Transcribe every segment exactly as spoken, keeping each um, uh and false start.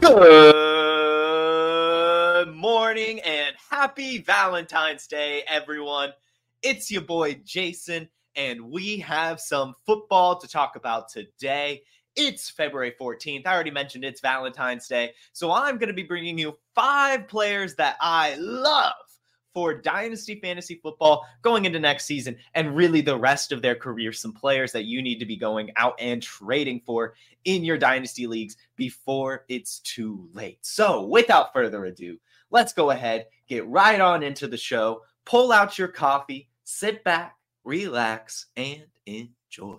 Good morning and happy Valentine's Day, everyone. It's your boy Jason, and we have some football to talk about today. It's February fourteenth. I already mentioned it's Valentine's Day, so I'm going to be bringing you five players that I love for Dynasty Fantasy Football going into next season and really the rest of their career, some players that you need to be going out and trading for in your Dynasty leagues before it's too late. So without further ado, let's go ahead, get right on into the show, pull out your coffee, sit back, relax, and enjoy.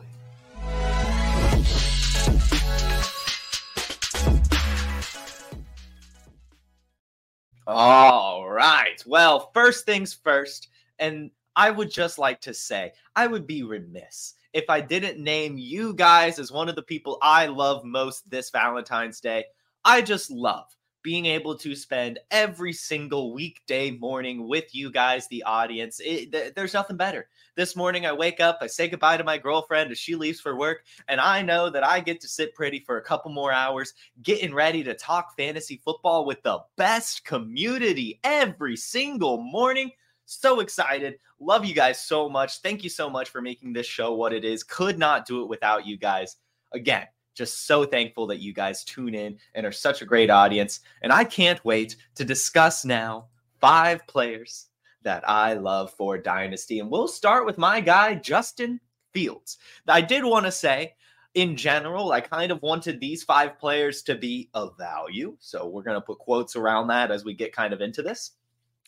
All right. Well, first things first, and I would just like to say, I would be remiss if I didn't name you guys as one of the people I love most this Valentine's Day. I just love being able to spend every single weekday morning with you guys, the audience. It, th- there's nothing better. This morning I wake up, I say goodbye to my girlfriend as she leaves for work, and I know that I get to sit pretty for a couple more hours, getting ready to talk fantasy football with the best community every single morning. So excited. Love you guys so much. Thank you so much for making this show what it is. Could not do it without you guys. Again, just so thankful that you guys tune in and are such a great audience. And I can't wait to discuss now five players that I love for Dynasty. And we'll start with my guy, Justin Fields. I did want to say, in general, I kind of wanted these five players to be of value. So we're going to put quotes around that as we get kind of into this.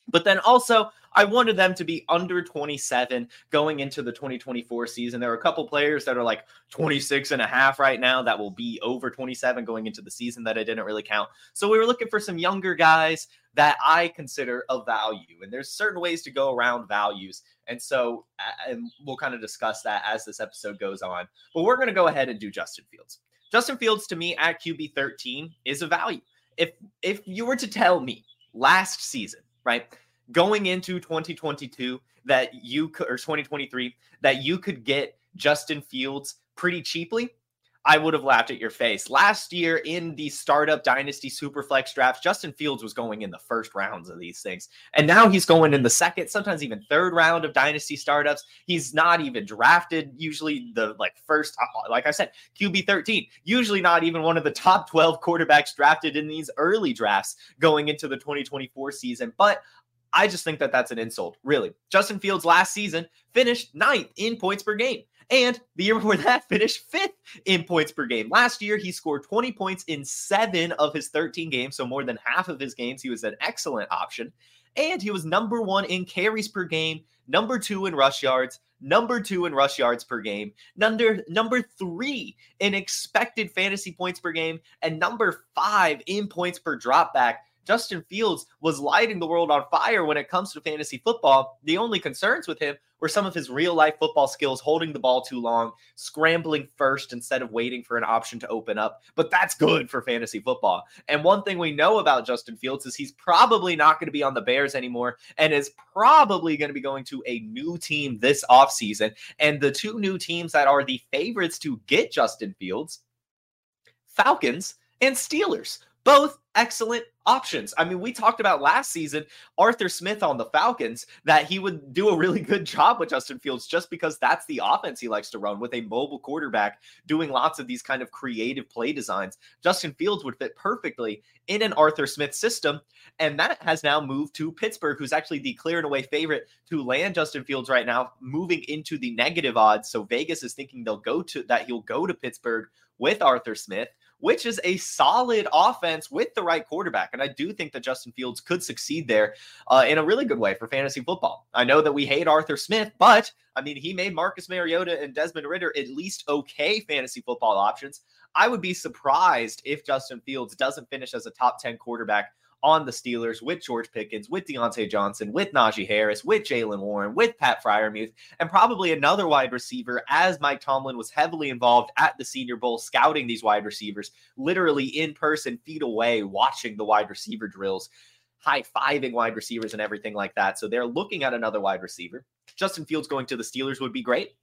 But then also, I wanted them to be under twenty-seven going into the twenty twenty-four season. There are a couple players that are like twenty-six and a half right now that will be over twenty-seven going into the season that I didn't really count. So we were looking for some younger guys that I consider of value. And there's certain ways to go around values. And so and we'll kind of discuss that as this episode goes on. But we're going to go ahead and do Justin Fields. Justin Fields, to me, at Q B thirteen is a value. If if you were to tell me last season, right, going into twenty twenty-two that you could, or twenty twenty-three, that you could get Justin Fields pretty cheaply, I would have laughed at your face. Last year in the startup dynasty superflex drafts, Justin Fields was going in the first rounds of these things. And now he's going in the second, sometimes even third round of dynasty startups. He's not even drafted. Usually the like first, like I said, Q B thirteen, usually not even one of the top twelve quarterbacks drafted in these early drafts going into the twenty twenty-four season. But I just think that that's an insult, really. Justin Fields last season finished ninth in points per game. And the year before that, finished fifth in points per game. Last year, he scored twenty points in seven of his thirteen games. So more than half of his games, he was an excellent option. And he was number one in carries per game, number two in rush yards, number two in rush yards per game, number, number three in expected fantasy points per game, and number five in points per dropback. Justin Fields was lighting the world on fire when it comes to fantasy football. The only concerns with him were some of his real-life football skills, holding the ball too long, scrambling first instead of waiting for an option to open up. But that's good for fantasy football. And one thing we know about Justin Fields is he's probably not going to be on the Bears anymore and is probably going to be going to a new team this offseason. And the two new teams that are the favorites to get Justin Fields, Falcons and Steelers, both excellent options. I mean, we talked about last season, Arthur Smith on the Falcons, that he would do a really good job with Justin Fields just because that's the offense he likes to run with a mobile quarterback doing lots of these kind of creative play designs. Justin Fields would fit perfectly in an Arthur Smith system, and that has now moved to Pittsburgh, who's actually the clear and away favorite to land Justin Fields right now, moving into the negative odds. So Vegas is thinking they'll go to that he'll go to Pittsburgh with Arthur Smith, which is a solid offense with the right quarterback. And I do think that Justin Fields could succeed there uh, in a really good way for fantasy football. I know that we hate Arthur Smith, but I mean, he made Marcus Mariota and Desmond Ridder at least okay fantasy football options. I would be surprised if Justin Fields doesn't finish as a top ten quarterback on the Steelers with George Pickens, with Deontay Johnson, with Najee Harris, with Jaylen Warren, with Pat Freiermuth, and probably another wide receiver, as Mike Tomlin was heavily involved at the Senior Bowl scouting these wide receivers, literally in person, feet away, watching the wide receiver drills, high-fiving wide receivers and everything like that. So they're looking at another wide receiver. Justin Fields going to the Steelers would be great.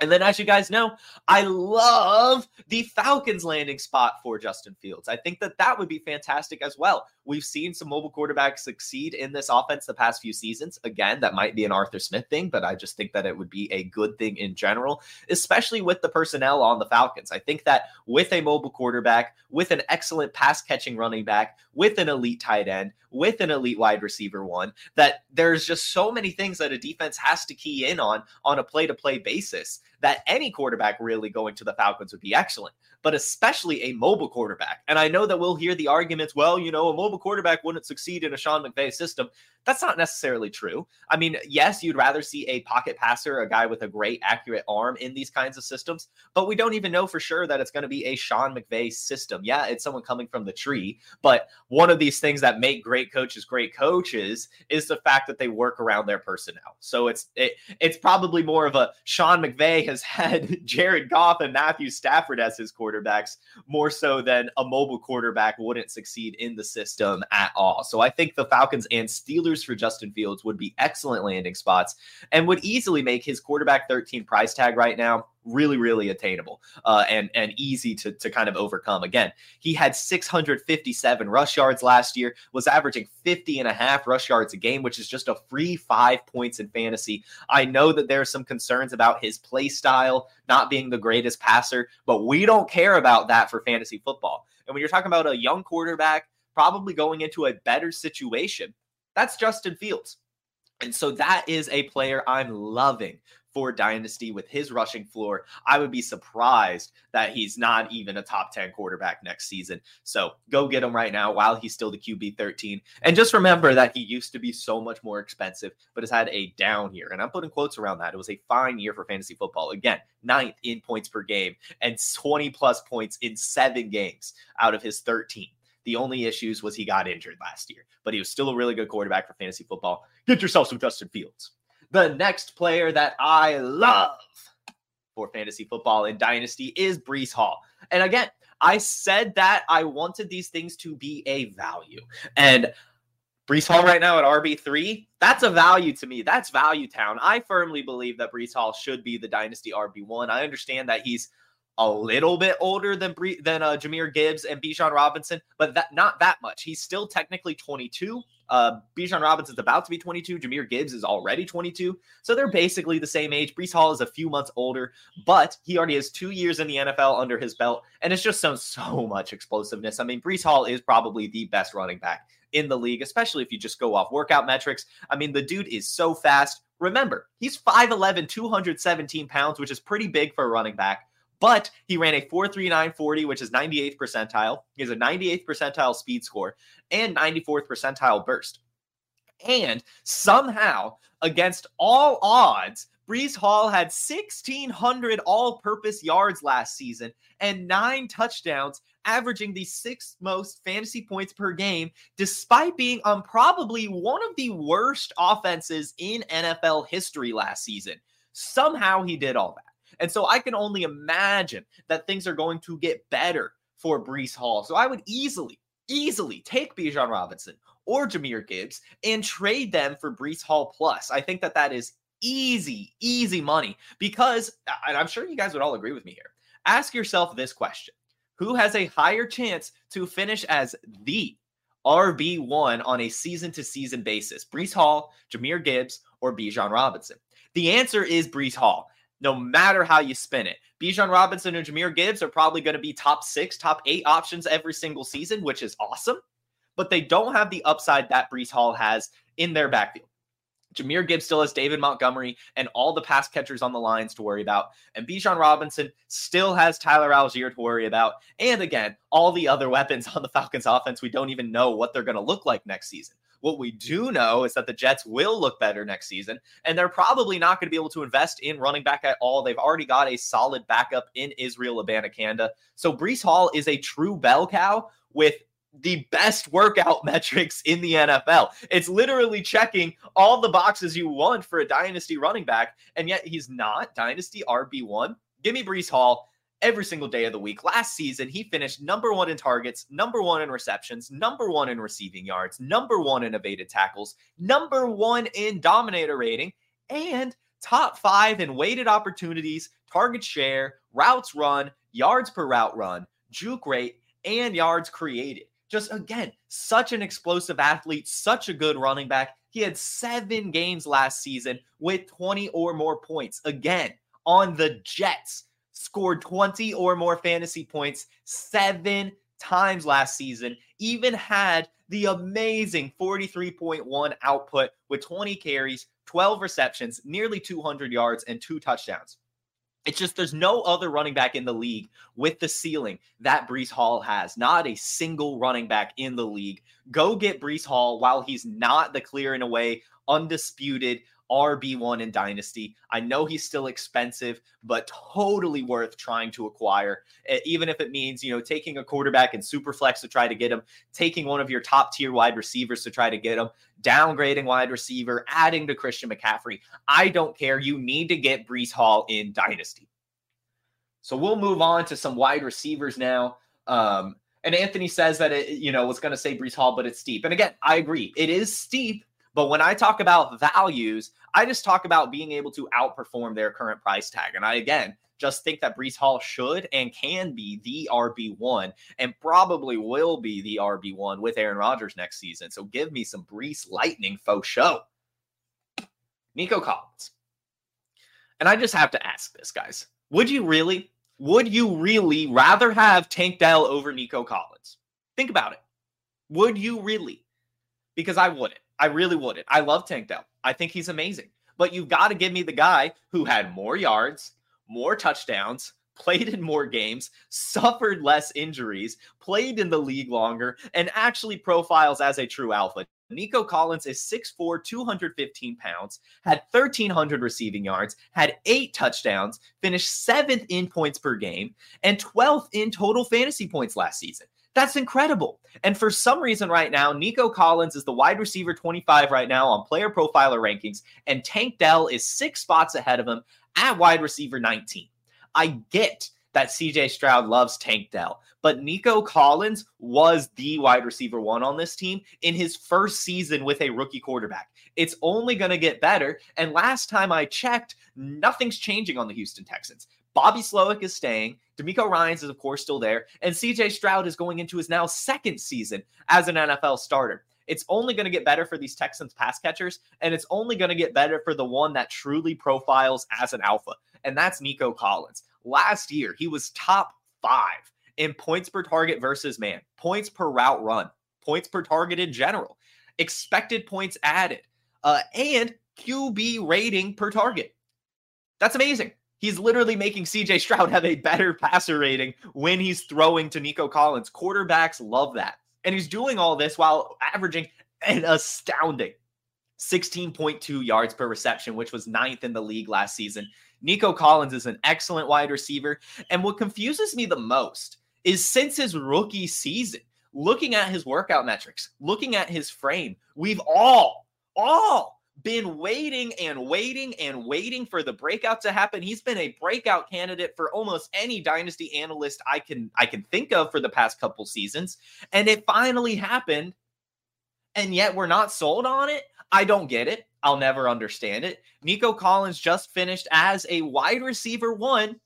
And then, as you guys know, I love the Falcons landing spot for Justin Fields. I think that that would be fantastic as well. We've seen some mobile quarterbacks succeed in this offense the past few seasons. Again, that might be an Arthur Smith thing, but I just think that it would be a good thing in general, especially with the personnel on the Falcons. I think that with a mobile quarterback, with an excellent pass-catching running back, with an elite tight end, with an elite wide receiver one, that there's just so many things that a defense has to key in on on a play-to-play basis that any quarterback really going to the Falcons would be excellent, but especially a mobile quarterback. And I know that we'll hear the arguments, well, you know, a mobile quarterback wouldn't succeed in a Sean McVay system. That's not necessarily true. I mean, yes, you'd rather see a pocket passer, a guy with a great, accurate arm in these kinds of systems, but we don't even know for sure that it's going to be a Sean McVay system. Yeah, it's someone coming from the tree, but one of these things that make great coaches great coaches is the fact that they work around their personnel. So it's it, it's probably more of a Sean McVay has had Jared Goff and Matthew Stafford as his quarterbacks, more so than a mobile quarterback wouldn't succeed in the system at all. So I think the Falcons and Steelers for Justin Fields would be excellent landing spots and would easily make his quarterback thirteen price tag right now really, really attainable uh, and, and easy to, to kind of overcome. Again, he had six hundred fifty-seven rush yards last year, was averaging fifty and a half rush yards a game, which is just a free five points in fantasy. I know that there are some concerns about his play style not being the greatest passer, but we don't care about that for fantasy football. And when you're talking about a young quarterback, probably going into a better situation, that's Justin Fields. And so that is a player I'm loving for Dynasty with his rushing floor. I would be surprised that he's not even a top ten quarterback next season. So go get him right now while he's still the Q B thirteen. And just remember that he used to be so much more expensive, but has had a down year. And I'm putting quotes around that. It was a fine year for fantasy football. Again, ninth in points per game and twenty plus points in seven games out of his thirteen. The only issues was he got injured last year, but he was still a really good quarterback for fantasy football. Get yourself some Justin Fields. The next player that I love for fantasy football in Dynasty is Breece Hall. And again, I said that I wanted these things to be a value. And Breece Hall right now at R B three, that's a value to me. That's value town. I firmly believe that Breece Hall should be the Dynasty R B one. I understand that he's a little bit older than Bre- than uh, Jahmyr Gibbs and Bijan Robinson, but that not that much. He's still technically twenty-two. Uh, Bijan Robinson's about to be twenty-two. Jahmyr Gibbs is already twenty-two. So they're basically the same age. Breece Hall is a few months older, but he already has two years in the N F L under his belt, and it's just so, so much explosiveness. I mean, Breece Hall is probably the best running back in the league, especially if you just go off workout metrics. I mean, the dude is so fast. Remember, he's five eleven, two hundred seventeen pounds, which is pretty big for a running back. But he ran a four three nine forty, which is ninety-eighth percentile. He has a ninety-eighth percentile speed score and ninety-fourth percentile burst. And somehow, against all odds, Breece Hall had sixteen hundred all-purpose yards last season and nine touchdowns, averaging the sixth most fantasy points per game, despite being on probably one of the worst offenses in N F L history last season. Somehow he did all that. And so I can only imagine that things are going to get better for Breece Hall. So I would easily, easily take Bijan Robinson or Jahmyr Gibbs and trade them for Breece Hall plus. I think that that is easy, easy money because, and I'm sure you guys would all agree with me here, ask yourself this question. Who has a higher chance to finish as the R B one on a season-to-season basis? Breece Hall, Jahmyr Gibbs, or Bijan Robinson? The answer is Breece Hall. No matter how you spin it, Bijan Robinson and Jahmyr Gibbs are probably going to be top six, top eight options every single season, which is awesome. But they don't have the upside that Breece Hall has in their backfield. Jahmyr Gibbs still has David Montgomery and all the pass catchers on the lines to worry about. And Bijan Robinson still has Tyler Allgeier to worry about. And again, all the other weapons on the Falcons offense, we don't even know what they're going to look like next season. What we do know is that the Jets will look better next season, and they're probably not going to be able to invest in running back at all. They've already got a solid backup in Israel Abana Canada. So Breece Hall is a true bell cow with the best workout metrics in the N F L. It's literally checking all the boxes you want for a dynasty running back, and yet he's not dynasty R B one. Give me Breece Hall every single day of the week. Last season, he finished number one in targets, number one in receptions, number one in receiving yards, number one in evaded tackles, number one in dominator rating, and top five in weighted opportunities, target share, routes run, yards per route run, juke rate, and yards created. Just, again, such an explosive athlete, such a good running back. He had seven games last season with twenty or more points. Again, on the Jets, scored twenty or more fantasy points seven times last season, even had the amazing forty-three point one output with twenty carries, twelve receptions, nearly two hundred yards, and two touchdowns. It's just there's no other running back in the league with the ceiling that Breece Hall has. Not a single running back in the league. Go get Breece Hall while he's not the clear and away, undisputed R B one in Dynasty. I know he's still expensive, but totally worth trying to acquire, even if it means, you know, taking a quarterback and Superflex to try to get him, taking one of your top tier wide receivers to try to get him, downgrading wide receiver, adding to Christian McCaffrey. I don't care. You need to get Breece Hall in Dynasty. So we'll move on to some wide receivers now. Um, and Anthony says that it, you know, was going to say Breece Hall, but it's steep. And again, I agree. It is steep. But when I talk about values, I just talk about being able to outperform their current price tag. And I, again, just think that Breece Hall should and can be the R B one and probably will be the R B one with Aaron Rodgers next season. So give me some Breece lightning faux show. Nico Collins. And I just have to ask this, guys. Would you really, would you really rather have Tank Dell over Nico Collins? Think about it. Would you really? Because I wouldn't. I really wouldn't. I love Tank Dell. I think he's amazing. But you've got to give me the guy who had more yards, more touchdowns, played in more games, suffered less injuries, played in the league longer, and actually profiles as a true alpha. Nico Collins is six foot four, two hundred fifteen pounds, had thirteen hundred receiving yards, had eight touchdowns, finished seventh in points per game, and twelfth in total fantasy points last season. That's incredible. And for some reason right now, Nico Collins is the wide receiver twenty-five right now on Player Profiler rankings, and Tank Dell is six spots ahead of him at wide receiver nineteen. I get that C J Stroud loves Tank Dell, but Nico Collins was the wide receiver one on this team in his first season with a rookie quarterback. It's only going to get better, and last time I checked, nothing's changing on the Houston Texans. Bobby Slowik is staying. D'Amico Ryans is, of course, still there. And C J Stroud is going into his now second season as an N F L starter. It's only going to get better for these Texans pass catchers, and it's only going to get better for the one that truly profiles as an alpha, and that's Nico Collins. Last year, he was top five in points per target versus man, points per route run, points per target in general, expected points added, uh, and Q B rating per target. That's amazing. He's literally making C J Stroud have a better passer rating when he's throwing to Nico Collins. Quarterbacks love that. And he's doing all this while averaging an astounding sixteen point two yards per reception, which was ninth in the league last season. Nico Collins is an excellent wide receiver. And what confuses me the most is since his rookie season, looking at his workout metrics, looking at his frame, we've all, all, been waiting and waiting and waiting for the breakout to happen. He's been a breakout candidate for almost any dynasty analyst I can I can think of for the past couple seasons. And it finally happened. And yet we're not sold on it. I don't get it. I'll never understand it. Nico Collins just finished as a wide receiver one.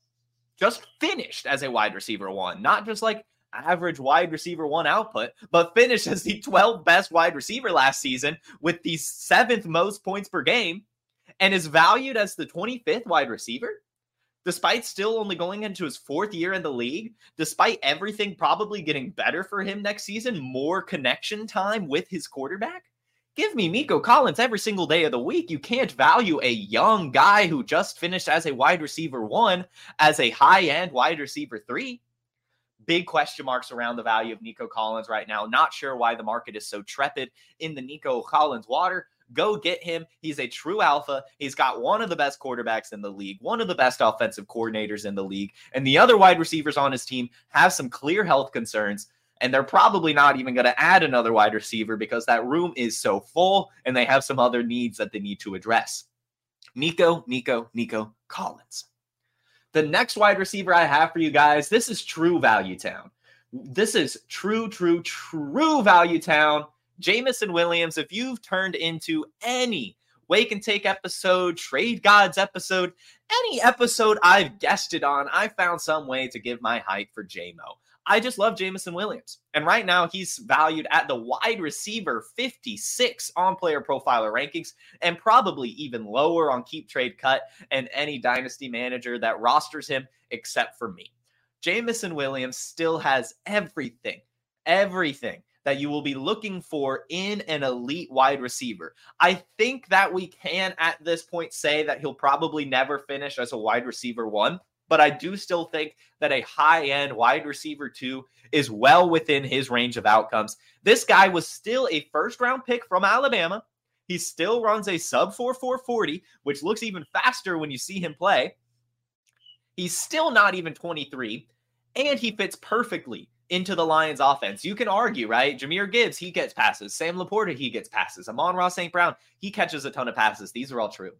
Just finished as a wide receiver one. Not just like average wide receiver one output, but finished as the twelfth best wide receiver last season with the seventh most points per game and is valued as the twenty-fifth wide receiver, despite still only going into his fourth year in the league, despite everything probably getting better for him next season, more connection time with his quarterback. Give me Nico Collins every single day of the week. You can't value a young guy who just finished as a wide receiver one as a high-end wide receiver three. Big question marks around the value of Nico Collins right now. Not sure why the market is so trepid in the Nico Collins water. Go get him. He's a true alpha. He's got one of the best quarterbacks in the league, one of the best offensive coordinators in the league, and the other wide receivers on his team have some clear health concerns, and they're probably not even going to add another wide receiver because that room is so full, and they have some other needs that they need to address. Nico, Nico, Nico Collins. The next wide receiver I have for you guys, this is true value town. This is true, true, true value town. Jameson Williams, if you've turned into any Wake and Take episode, Trade Gods episode, any episode I've guested on, I found some way to give my hype for J-Mo. I just love Jameson Williams. And right now, he's valued at the wide receiver fifty-six on Player Profiler rankings and probably even lower on Keep Trade Cut and any dynasty manager that rosters him except for me. Jameson Williams still has everything, everything that you will be looking for in an elite wide receiver. I think that we can at this point say that he'll probably never finish as a wide receiver one, but I do still think that a high-end wide receiver two is well within his range of outcomes. This guy was still a first-round pick from Alabama. He still runs a sub four four forty, which looks even faster when you see him play. He's still not even twenty-three, and he fits perfectly into the Lions offense. You can argue, right? Jahmyr Gibbs, he gets passes. Sam Laporta, he gets passes. Amon-Ra Saint Brown, he catches a ton of passes. These are all true.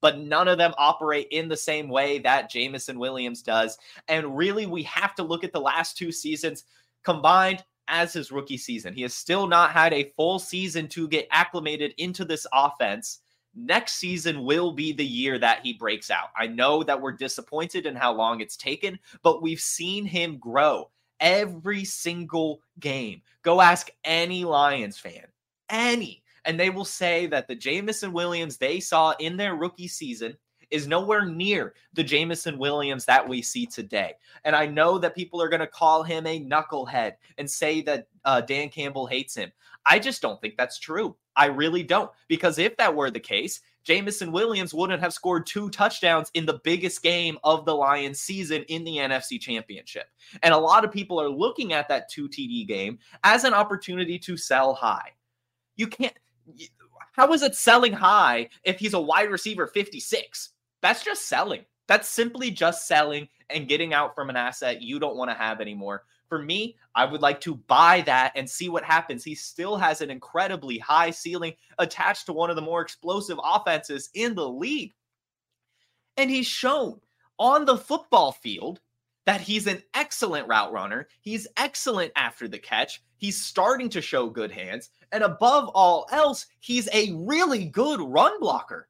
But none of them operate in the same way that Jameson Williams does. And really, we have to look at the last two seasons combined as his rookie season. He has still not had a full season to get acclimated into this offense. Next season will be the year that he breaks out. I know that we're disappointed in how long it's taken, but we've seen him grow every single game. Go ask any Lions fan, any, and they will say that the Jameson Williams they saw in their rookie season is nowhere near the Jameson Williams that we see today. And I know that people are going to call him a knucklehead and say that uh, Dan Campbell hates him. I just don't think that's true. I really don't. Because if that were the case, Jameson Williams wouldn't have scored two touchdowns in the biggest game of the Lions season in the N F C Championship. And a lot of people are looking at that two T D game as an opportunity to sell high. You can't, how is it selling high if he's a wide receiver fifty-six? That's just selling. That's simply just selling and getting out from an asset you don't want to have anymore. For me, I would like to buy that and see what happens. He still has an incredibly high ceiling attached to one of the more explosive offenses in the league. And he's shown on the football field that he's an excellent route runner. He's excellent after the catch. He's starting to show good hands. And above all else, he's a really good run blocker.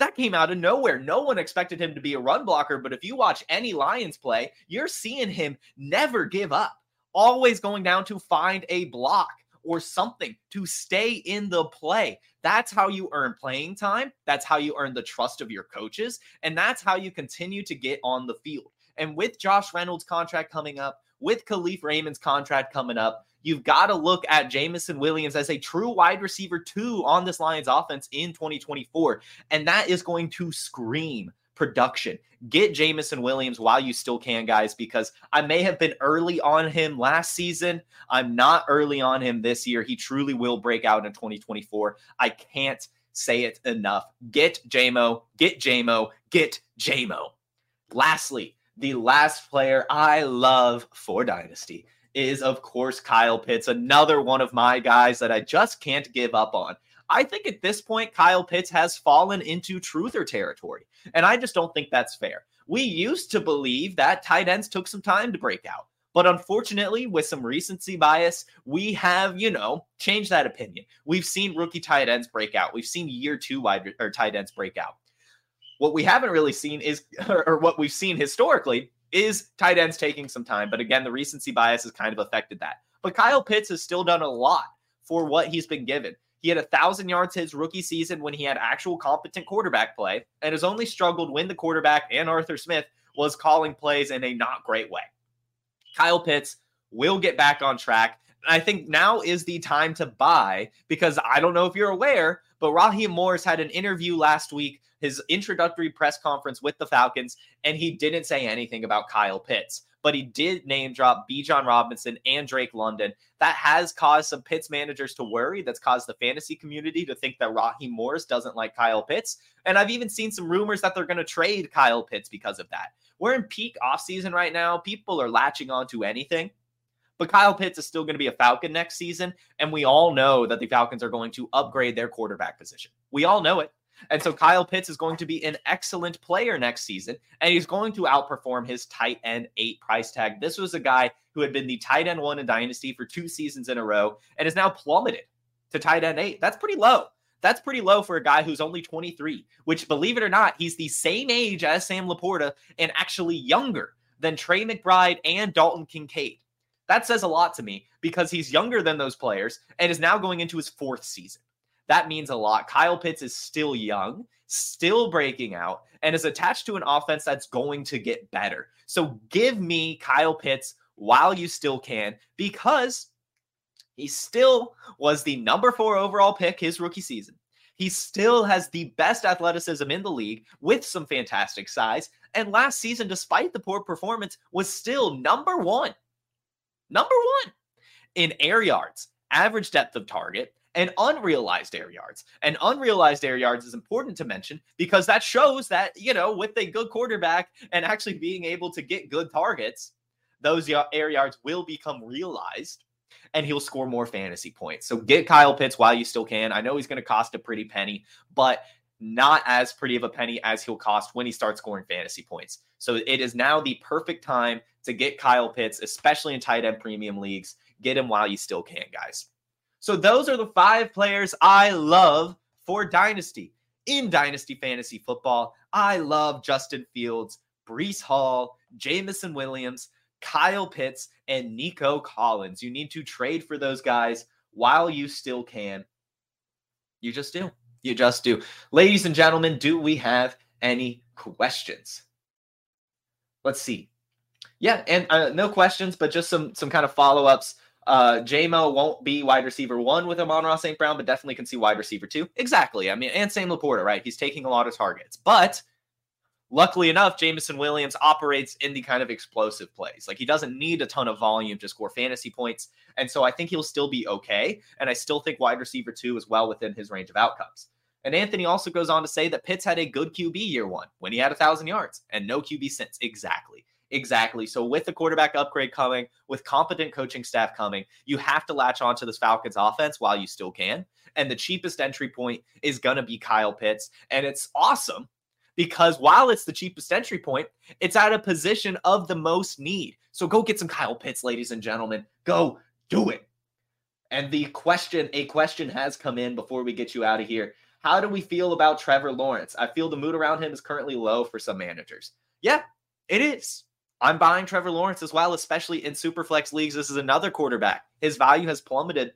That came out of nowhere. No one expected him to be a run blocker, but if you watch any Lions play, you're seeing him never give up, always going down to find a block or something to stay in the play. That's how you earn playing time. That's how you earn the trust of your coaches, and that's how you continue to get on the field. And with Josh Reynolds' contract coming up, with Khalif Raymond's contract coming up, you've got to look at Jameson Williams as a true wide receiver two on this Lions offense in twenty twenty-four. And that is going to scream production. Get Jameson Williams while you still can, guys, because I may have been early on him last season. I'm not early on him this year. He truly will break out in twenty twenty-four. I can't say it enough. Get J-Mo, get J-Mo, get J-Mo. Lastly, the last player I love for Dynasty is, of course, Kyle Pitts, another one of my guys that I just can't give up on. I think at this point, Kyle Pitts has fallen into truther territory, and I just don't think that's fair. We used to believe that tight ends took some time to break out, but unfortunately, with some recency bias, we have, you know, changed that opinion. We've seen rookie tight ends break out. We've seen year two wide or tight ends break out. What we haven't really seen is, or what we've seen historically, is tight ends taking some time. But again, the recency bias has kind of affected that. But Kyle Pitts has still done a lot for what he's been given. He had one thousand yards his rookie season when he had actual competent quarterback play and has only struggled when the quarterback and Arthur Smith was calling plays in a not great way. Kyle Pitts will get back on track. I think now is the time to buy, because I don't know if you're aware, but Raheem Morris had an interview last week, his introductory press conference with the Falcons, and he didn't say anything about Kyle Pitts, but he did name drop Bijan Robinson and Drake London. That has caused some Pitts managers to worry. That's caused the fantasy community to think that Raheem Morris doesn't like Kyle Pitts. And I've even seen some rumors that they're going to trade Kyle Pitts because of that. We're in peak offseason right now. People are latching on to anything. But Kyle Pitts is still going to be a Falcon next season, and we all know that the Falcons are going to upgrade their quarterback position. We all know it. And so Kyle Pitts is going to be an excellent player next season, and he's going to outperform his tight end eight price tag. This was a guy who had been the tight end one in Dynasty for two seasons in a row and is now plummeted to tight end eight. That's pretty low. That's pretty low for a guy who's only twenty-three, which, believe it or not, he's the same age as Sam Laporta and actually younger than Trey McBride and Dalton Kincaid. That says a lot to me because he's younger than those players and is now going into his fourth season. That means a lot. Kyle Pitts is still young, still breaking out, and is attached to an offense that's going to get better. So give me Kyle Pitts while you still can, because he still was the number four overall pick his rookie season. He still has the best athleticism in the league with some fantastic size. And last season, despite the poor performance, was still number one. Number one in air yards, average depth of target, and unrealized air yards. And unrealized air yards is important to mention because that shows that, you know, with a good quarterback and actually being able to get good targets, those air yards will become realized and he'll score more fantasy points. So get Kyle Pitts while you still can. I know he's going to cost a pretty penny, but not as pretty of a penny as he'll cost when he starts scoring fantasy points. So it is now the perfect time to get Kyle Pitts, especially in tight end premium leagues. Get him while you still can, guys. So those are the five players I love for Dynasty. In Dynasty Fantasy Football, I love Justin Fields, Breece Hall, Jameson Williams, Kyle Pitts, and Nico Collins. You need to trade for those guys while you still can. You just do. You just do. Ladies and gentlemen, do we have any questions? Let's see. Yeah, and uh, no questions, but just some some kind of follow-ups. Uh, J-Mo won't be wide receiver one with Amon-Ra Saint Brown, but definitely can see wide receiver two. Exactly. I mean, and Sam Laporta, right? He's taking a lot of targets. But luckily enough, Jameson Williams operates in the kind of explosive plays. Like, he doesn't need a ton of volume to score fantasy points. And so I think he'll still be okay. And I still think wide receiver two is well within his range of outcomes. And Anthony also goes on to say that Pitts had a good Q B year one when he had one thousand yards and no Q B since. Exactly. Exactly. So with the quarterback upgrade coming, with competent coaching staff coming, you have to latch onto this Falcons offense while you still can. And the cheapest entry point is going to be Kyle Pitts. And it's awesome because while it's the cheapest entry point, it's at a position of the most need. So go get some Kyle Pitts, ladies and gentlemen. Go do it. And the question, a question has come in before we get you out of here. How do we feel about Trevor Lawrence? I feel the mood around him is currently low for some managers. Yeah, it is. I'm buying Trevor Lawrence as well, especially in Superflex leagues. This is another quarterback. His value has plummeted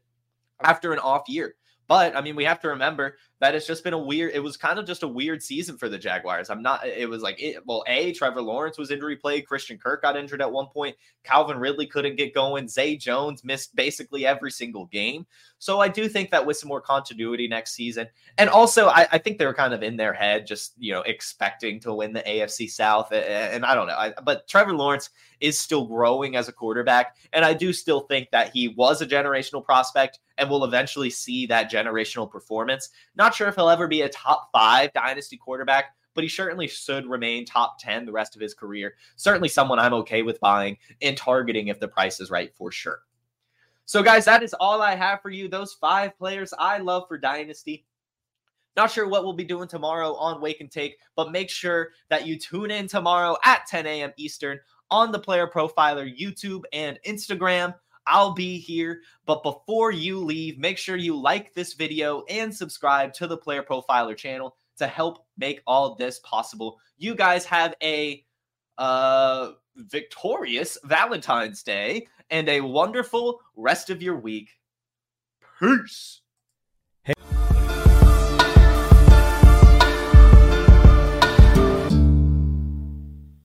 after an off year. But, I mean, we have to remember that it's just been a weird, it was kind of just a weird season for the Jaguars. I'm not, it was like, it, well, A, Trevor Lawrence was injury plagued. Christian Kirk got injured at one point. Calvin Ridley couldn't get going. Zay Jones missed basically every single game. So I do think that with some more continuity next season, and also I, I think they were kind of in their head, just, you know, expecting to win the A F C South. And, and I don't know, I, but Trevor Lawrence is still growing as a quarterback. And I do still think that he was a generational prospect and will eventually see that generational performance. Not sure if he'll ever be a top five dynasty quarterback, but he certainly should remain top ten the rest of his career. Certainly someone I'm okay with buying and targeting if the price is right, for sure. So guys, that is all I have for you. Those five players I love for Dynasty. Not sure what we'll be doing tomorrow on Wake and Take, but make sure that you tune in tomorrow at ten a.m. Eastern on the Player Profiler YouTube and Instagram. I'll be here, but before you leave, make sure you like this video and subscribe to the Player Profiler channel to help make all this possible. You guys have a uh, victorious Valentine's Day and a wonderful rest of your week. Peace.